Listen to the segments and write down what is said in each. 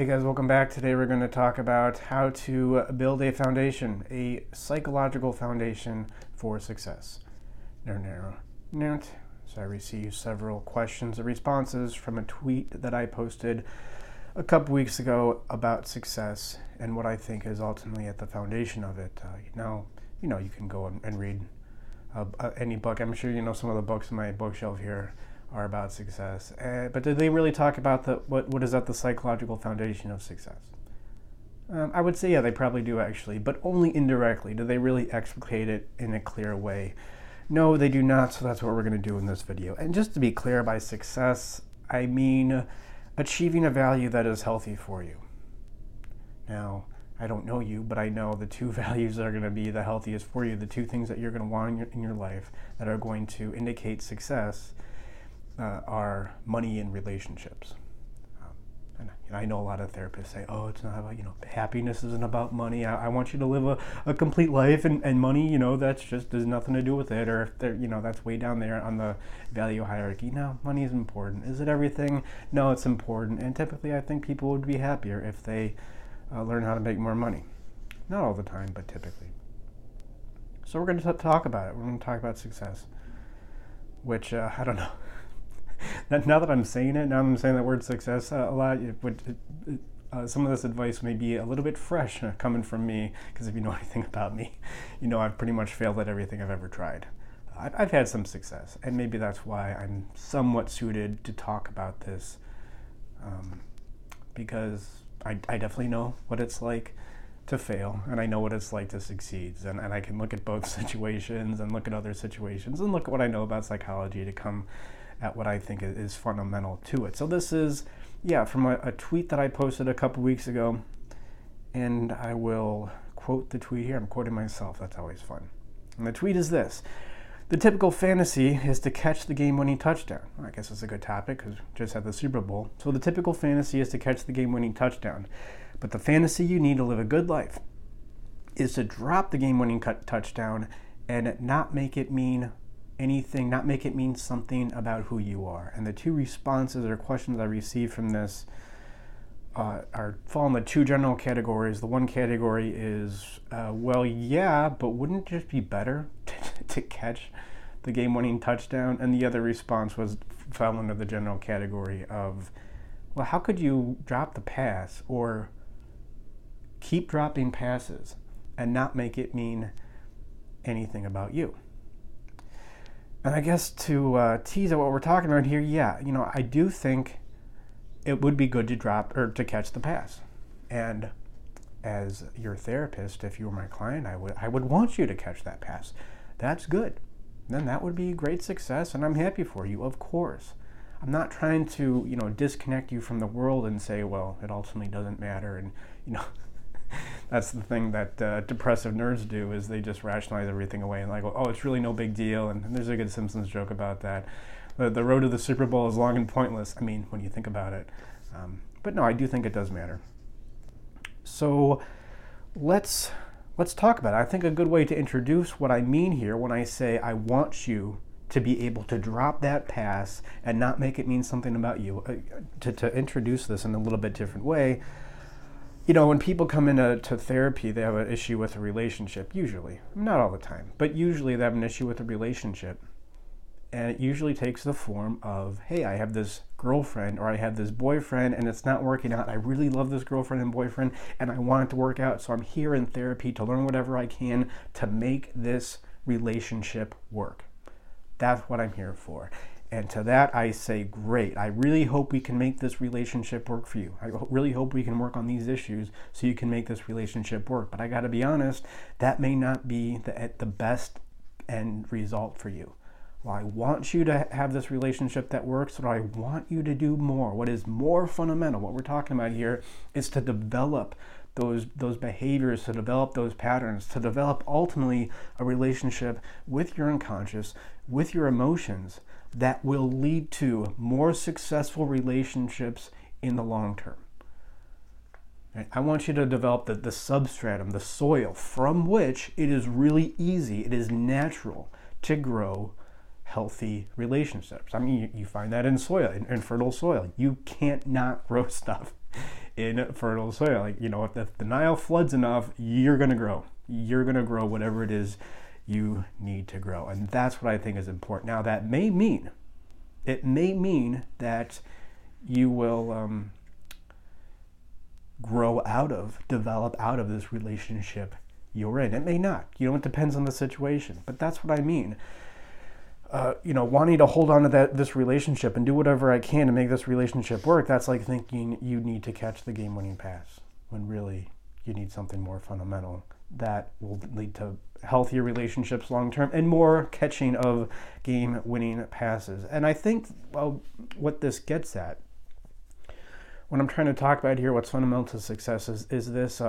Hey guys, welcome back. Today we're going to talk about how to build a foundation, a psychological foundation for success. So I received several questions and responses from a tweet that I posted a couple weeks ago about success and what I think is ultimately at the foundation of it. Now, you can go and read any book. I'm sure you know some of the books on my bookshelf here are about success, but did they really talk about what is at the psychological foundation of success? I would say, yeah, they probably do actually, but only indirectly. Do they really explicate it in a clear way? No, they do not, so that's what we're going to do in this video. And just to be clear, by success, I mean achieving a value that is healthy for you. Now, I don't know you, but I know the two values that are going to be the healthiest for you, the two things that you're going to want in your life that are going to indicate success, are money and relationships. And I know a lot of therapists say, oh, it's not about, happiness isn't about money. I want you to live a complete life and money, that's just, there's nothing to do with it. Or, that's way down there on the value hierarchy. No, money is important. Is it everything? No, it's important. And typically I think people would be happier if they learn how to make more money. Not all the time, but typically. So we're going to talk about it. We're going to talk about success, which I don't know. Now that I'm saying that word success a lot, some of this advice may be a little bit fresh coming from me, because if you know anything about me, I've pretty much failed at everything I've ever tried. I've had some success, and maybe that's why I'm somewhat suited to talk about this, because I definitely know what it's like to fail, and I know what it's like to succeed, and I can look at both situations and look at other situations and look at what I know about psychology to come at what I think is fundamental to it. So this is, from a tweet that I posted a couple weeks ago, and I will quote the tweet here. I'm quoting myself. That's always fun. And the tweet is this: the typical fantasy is to catch the game-winning touchdown. Well, I guess it's a good topic because we just had the Super Bowl. So the typical fantasy is to catch the game-winning touchdown, but the fantasy you need to live a good life is to drop the game-winning touchdown and not make it mean anything, not make it mean something about who you are. And the two responses or questions I received from this fall into two general categories. The one category is, but wouldn't it just be better to catch the game-winning touchdown? And the other response fell under the general category of, well, how could you drop the pass or keep dropping passes and not make it mean anything about you? And I guess to tease out what we're talking about here, I do think it would be good to drop or to catch the pass. And as your therapist, if you were my client, I would want you to catch that pass. That's good. Then that would be great success, and I'm happy for you, of course. I'm not trying to, disconnect you from the world and say, well, it ultimately doesn't matter, and that's the thing that depressive nerds do, is they just rationalize everything away and like, oh, it's really no big deal. And there's a good Simpsons joke about that. The road to the Super Bowl is long and pointless. I mean, when you think about it. But no, I do think it does matter. So let's talk about it. I think a good way to introduce what I mean here when I say I want you to be able to drop that pass and not make it mean something about you, to introduce this in a little bit different way. When people come into therapy, they have an issue with a relationship, usually. Not all the time, but usually they have an issue with a relationship. And it usually takes the form of, hey, I have this girlfriend or I have this boyfriend and it's not working out. I really love this girlfriend and boyfriend and I want it to work out. So I'm here in therapy to learn whatever I can to make this relationship work. That's what I'm here for. And to that, I say, great. I really hope we can make this relationship work for you. I really hope we can work on these issues so you can make this relationship work. But I got to be honest, that may not be the best end result for you. Well, I want you to have this relationship that works, but I want you to do more. What is more fundamental, what we're talking about here, is to develop those behaviors, to develop those patterns, to develop ultimately a relationship with your unconscious, with your emotions, that will lead to more successful relationships in the long term. Right? I want you to develop the substratum, the soil, from which it is really easy, it is natural to grow healthy relationships. I mean, you find that in soil, in fertile soil. You can't not grow stuff. in fertile soil. Like, you know, if the Nile floods enough, you're going to grow. You're going to grow whatever it is you need to grow. And that's what I think is important. Now, that may mean, that you will grow out of, develop out of this relationship you're in. It may not. You know, it depends on the situation. But that's what I mean. You know, wanting to hold on to this relationship and do whatever I can to make this relationship work, that's like thinking you need to catch the game-winning pass, when really you need something more fundamental that will lead to healthier relationships long-term and more catching of game-winning passes. And I think, well, what this gets at, what I'm trying to talk about here, what's fundamental to success is this,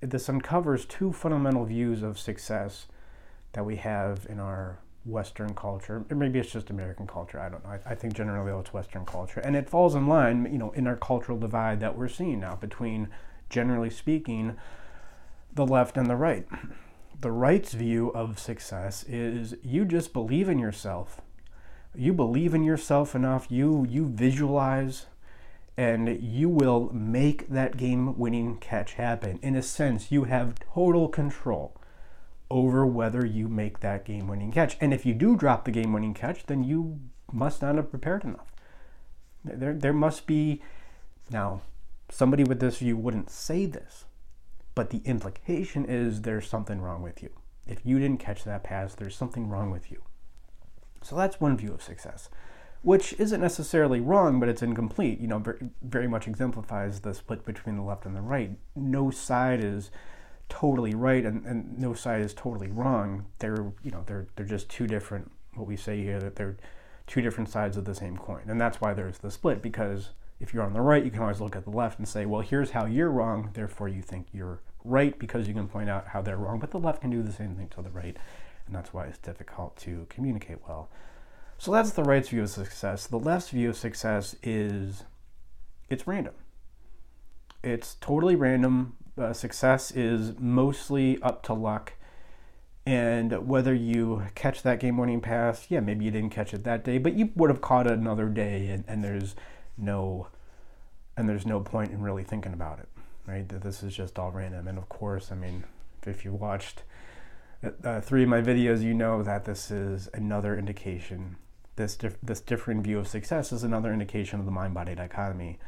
this uncovers two fundamental views of success that we have in our Western culture, or maybe it's just American culture, I don't know. I think generally it's Western culture, and it falls in line, you know, in our cultural divide that we're seeing now between, generally speaking, the left and the right. The right's view of success is you just believe in yourself. You believe in yourself enough, you visualize, and you will make that game-winning catch happen. In a sense, you have total control over whether you make that game-winning catch. And if you do drop the game-winning catch, then you must not have prepared enough. There must be, now, somebody with this view wouldn't say this, but the implication is there's something wrong with you. If you didn't catch that pass, there's something wrong with you. So that's one view of success, which isn't necessarily wrong, but it's incomplete. You know, very much exemplifies the split between the left and the right. No side is totally right and no side is totally wrong. They're just two different, what we say here, that they're two different sides of the same coin, and that's why there's the split, because if you're on the right, you can always look at the left and say, well, here's how you're wrong, therefore you think you're right, because you can point out how they're wrong. But the left can do the same thing to the right, and that's why it's difficult to communicate well. So that's the right's view of success. The left's view of success is it's random. It's totally random. Success is mostly up to luck, and whether you catch that game-winning pass, yeah, maybe you didn't catch it that day, but you would have caught it another day, and there's no point in really thinking about it, right? That this is just all random. And of course, I mean, if you watched three of my videos, you know that this is another indication. This different view of success is another indication of the mind-body dichotomy.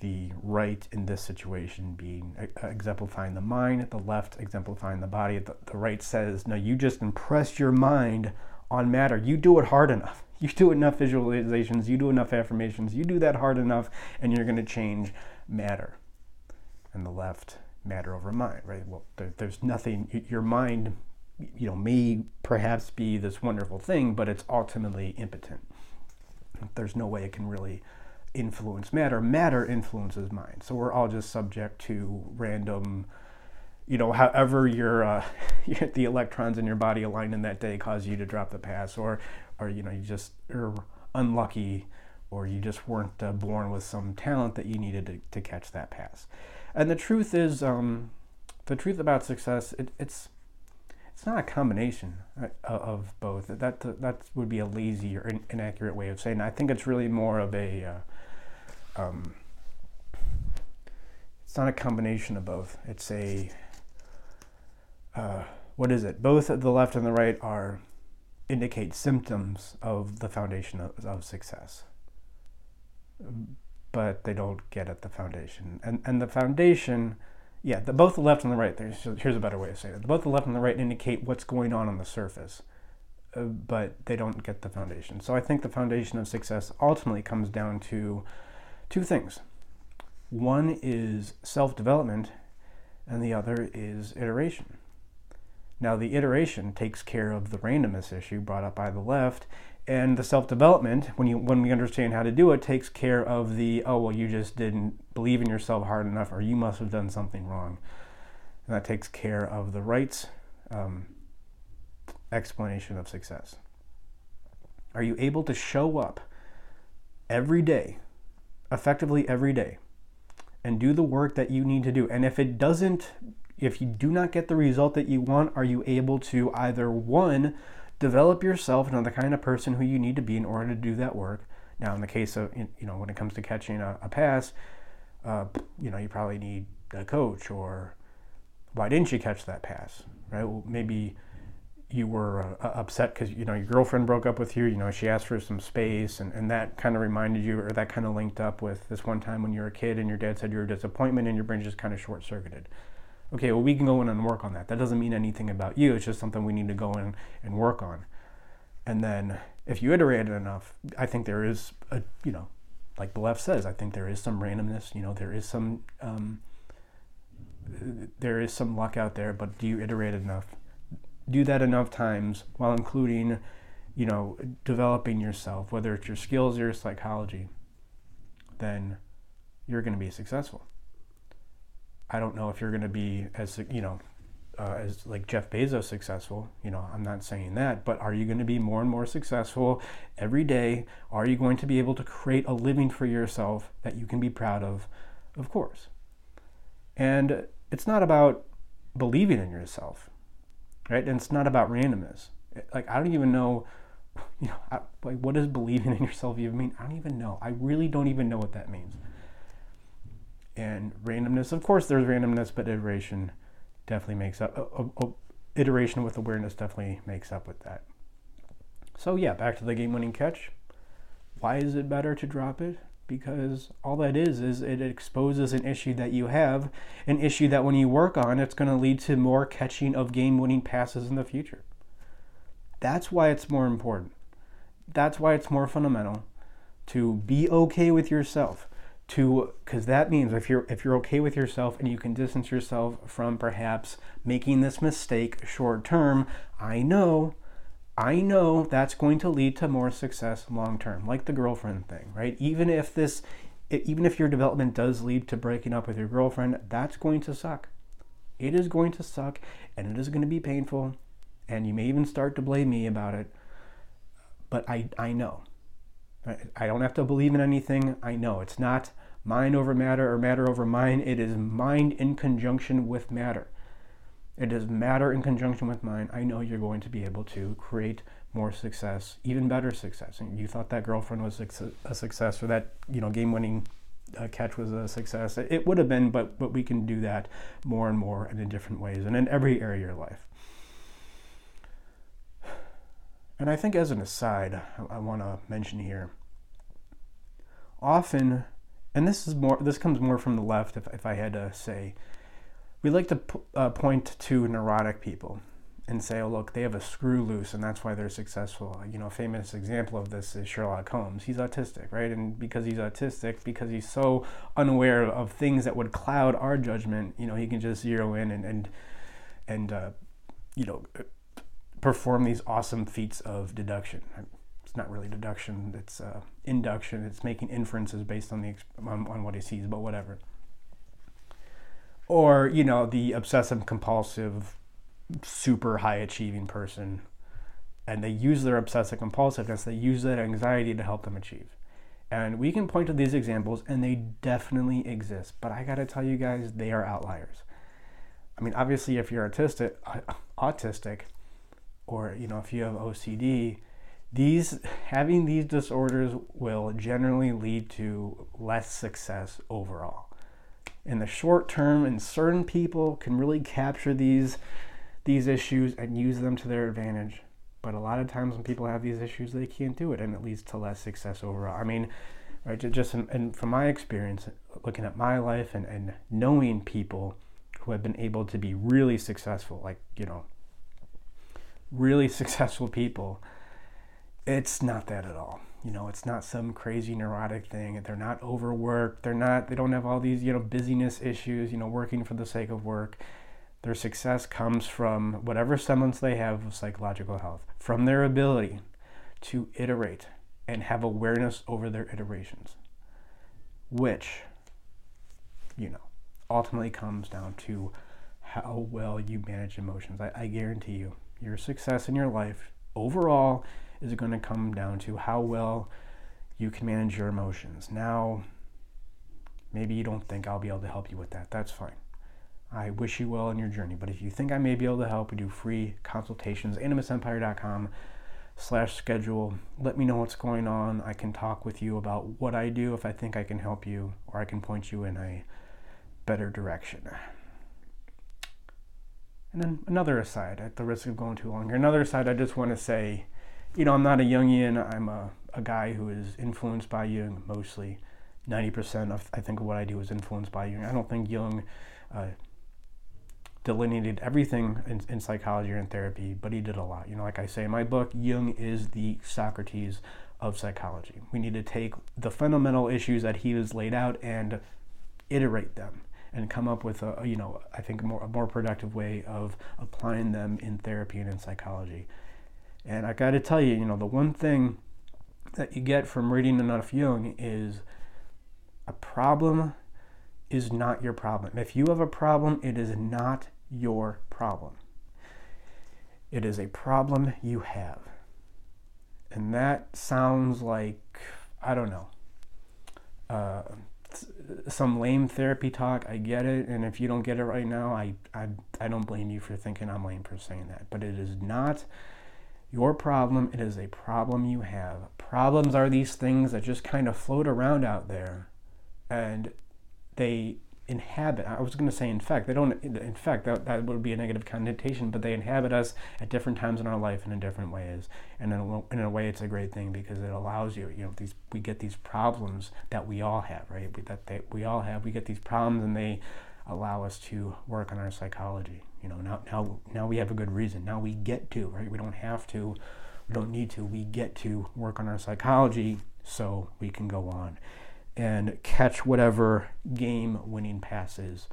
The right in this situation being exemplifying the mind, the left exemplifying the body. The right says, no, you just impress your mind on matter. You do it hard enough. You do enough visualizations. You do enough affirmations. You do that hard enough, and you're going to change matter. And the left, matter over mind, right? Well, there's nothing. Your mind, you know, may perhaps be this wonderful thing, but it's ultimately impotent. There's no way it can really influence matter. Matter influences mind. So we're all just subject to random, you know, however the electrons in your body aligned in that day cause you to drop the pass, or you know, you just are unlucky, or you just weren't born with some talent that you needed to catch that pass. And the truth is, the truth about success, it's not a combination of both. That would be a lazy or inaccurate way of saying it. I think it's really more of a, it's not a combination of both. It's a, what is it? Both the left and the right indicate symptoms of the foundation of success, but they don't get at the foundation. And the foundation, yeah, both the left and the right, here's a better way of saying it. Both the left and the right indicate what's going on the surface, but they don't get the foundation. So I think the foundation of success ultimately comes down to two things. One is self-development, and the other is iteration. Now, the iteration takes care of the randomness issue brought up by the left, and the self-development, when we understand how to do it, takes care of the, oh, well, you just didn't believe in yourself hard enough, or you must have done something wrong. And that takes care of the right's explanation of success. Are you able to show up every day, effectively every day, and do the work that you need to do? And if you do not get the result that you want, are you able to either, one, develop yourself into the kind of person who you need to be in order to do that work? Now, in the case of, you know, when it comes to catching a pass, you probably need a coach, or why didn't you catch that pass, right? Well, maybe you were upset because, your girlfriend broke up with you, she asked for some space, and that kind of reminded you, or that kind of linked up with this one time when you were a kid and your dad said you were a disappointment and your brain just kind of short-circuited. Okay, well, we can go in and work on that. That doesn't mean anything about you. It's just something we need to go in and work on. And then if you iterate it enough, I think there is, like Belef says, I think there is some randomness, there is some luck out there, but do you iterate enough? Do that enough times while including, developing yourself, whether it's your skills or your psychology, then you're going to be successful. I don't know if you're going to be as like Jeff Bezos successful, I'm not saying that, but are you going to be more and more successful every day? Are you going to be able to create a living for yourself that you can be proud of? Of course. And it's not about believing in yourself, right? And it's not about randomness. I don't even know, what does believing in yourself even mean? I don't even know. I really don't even know what that means. And randomness, of course there's randomness, but iteration definitely makes up, iteration with awareness definitely makes up with that. So yeah, back to the game-winning catch. Why is it better to drop it? Because all that is it exposes an issue that you have, an issue that when you work on, it's going to lead to more catching of game-winning passes in the future. That's why it's more important. That's why it's more fundamental to be okay with yourself. Because that means if you're okay with yourself and you can distance yourself from perhaps making this mistake short term, I know that's going to lead to more success long term, like the girlfriend thing, right? Even if your development does lead to breaking up with your girlfriend, that's going to suck. It is going to suck, and it is going to be painful, and you may even start to blame me about it. But I know. I don't have to believe in anything. I know it's not mind over matter or matter over mind. It is mind in conjunction with matter. It is matter in conjunction with mind. I know you're going to be able to create more success, even better success. And you thought that girlfriend was a success, or that game-winning catch was a success. It would have been, but we can do that more and more and in different ways and in every area of your life. And I think as an aside, I want to mention here, often, and this comes more from the left, if I had to say, we like to point to neurotic people and say, oh, look, they have a screw loose and that's why they're successful. A famous example of this is Sherlock Holmes. He's autistic, right? And because he's autistic, because he's so unaware of things that would cloud our judgment, he can just zero in and perform these awesome feats of deduction. It's not really deduction, it's induction. It's making inferences based on on what he sees, but whatever. Or, the obsessive compulsive, super high achieving person, and they use their obsessive compulsiveness, they use that anxiety to help them achieve. And we can point to these examples, and they definitely exist, but I gotta tell you guys, they are outliers. I mean, obviously if you're autistic, or if you have OCD, having these disorders will generally lead to less success overall. In the short term, and certain people can really capture these issues and use them to their advantage. But a lot of times when people have these issues, they can't do it, and it leads to less success overall. I mean, right? Just and from my experience, looking at my life and knowing people who have been able to be really successful, like, really successful people, it's not that at all. It's not some crazy neurotic thing. They're not overworked. They don't have all these, busyness issues, working for the sake of work. Their success comes from whatever semblance they have of psychological health, from their ability to iterate and have awareness over their iterations, which, ultimately comes down to how well you manage emotions. I guarantee you, your success in your life overall is going to come down to how well you can manage your emotions. Now, maybe you don't think I'll be able to help you with that. That's fine. I wish you well in your journey. But if you think I may be able to help, we do free consultations, animusempire.com. /schedule. Let me know what's going on. I can talk with you about what I do if I think I can help you, or I can point you in a better direction. And then another aside, at the risk of going too long here, another aside, I just want to say, I'm not a Jungian. I'm a guy who is influenced by Jung mostly. 90% of, I think, of what I do is influenced by Jung. I don't think Jung delineated everything in psychology or in therapy, but he did a lot. Like I say in my book, Jung is the Socrates of psychology. We need to take the fundamental issues that he has laid out and iterate them and come up with I think a more productive way of applying them in therapy and in psychology. And I got to tell you, the one thing that you get from reading enough Jung is a problem is not your problem. If you have a problem, it is not your problem. It is a problem you have. And that sounds like, I don't know, some lame therapy talk. I get it, and if you don't get it right now, I don't blame you for thinking I'm lame for saying that. But it is not your problem. It is a problem you have. Problems are these things that just kind of float around out there, and they inhabit, I was going to say infect, they don't infect, that would be a negative connotation, but they inhabit us at different times in our life and in different ways. And in a way, it's a great thing because it allows you, we get these problems that we all have, right? We get these problems, and they allow us to work on our psychology. Now we have a good reason. Now we get to, right? We don't have to, we don't need to, we get to work on our psychology so we can go on and catch whatever game-winning passes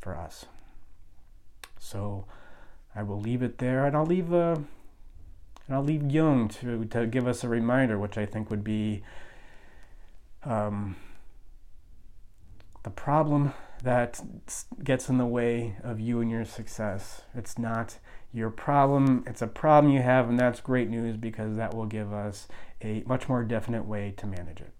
for us. So I will leave it there, and I'll leave Jung to give us a reminder, which I think would be the problem that gets in the way of you and your success. It's not your problem. It's a problem you have, and that's great news because that will give us a much more definite way to manage it.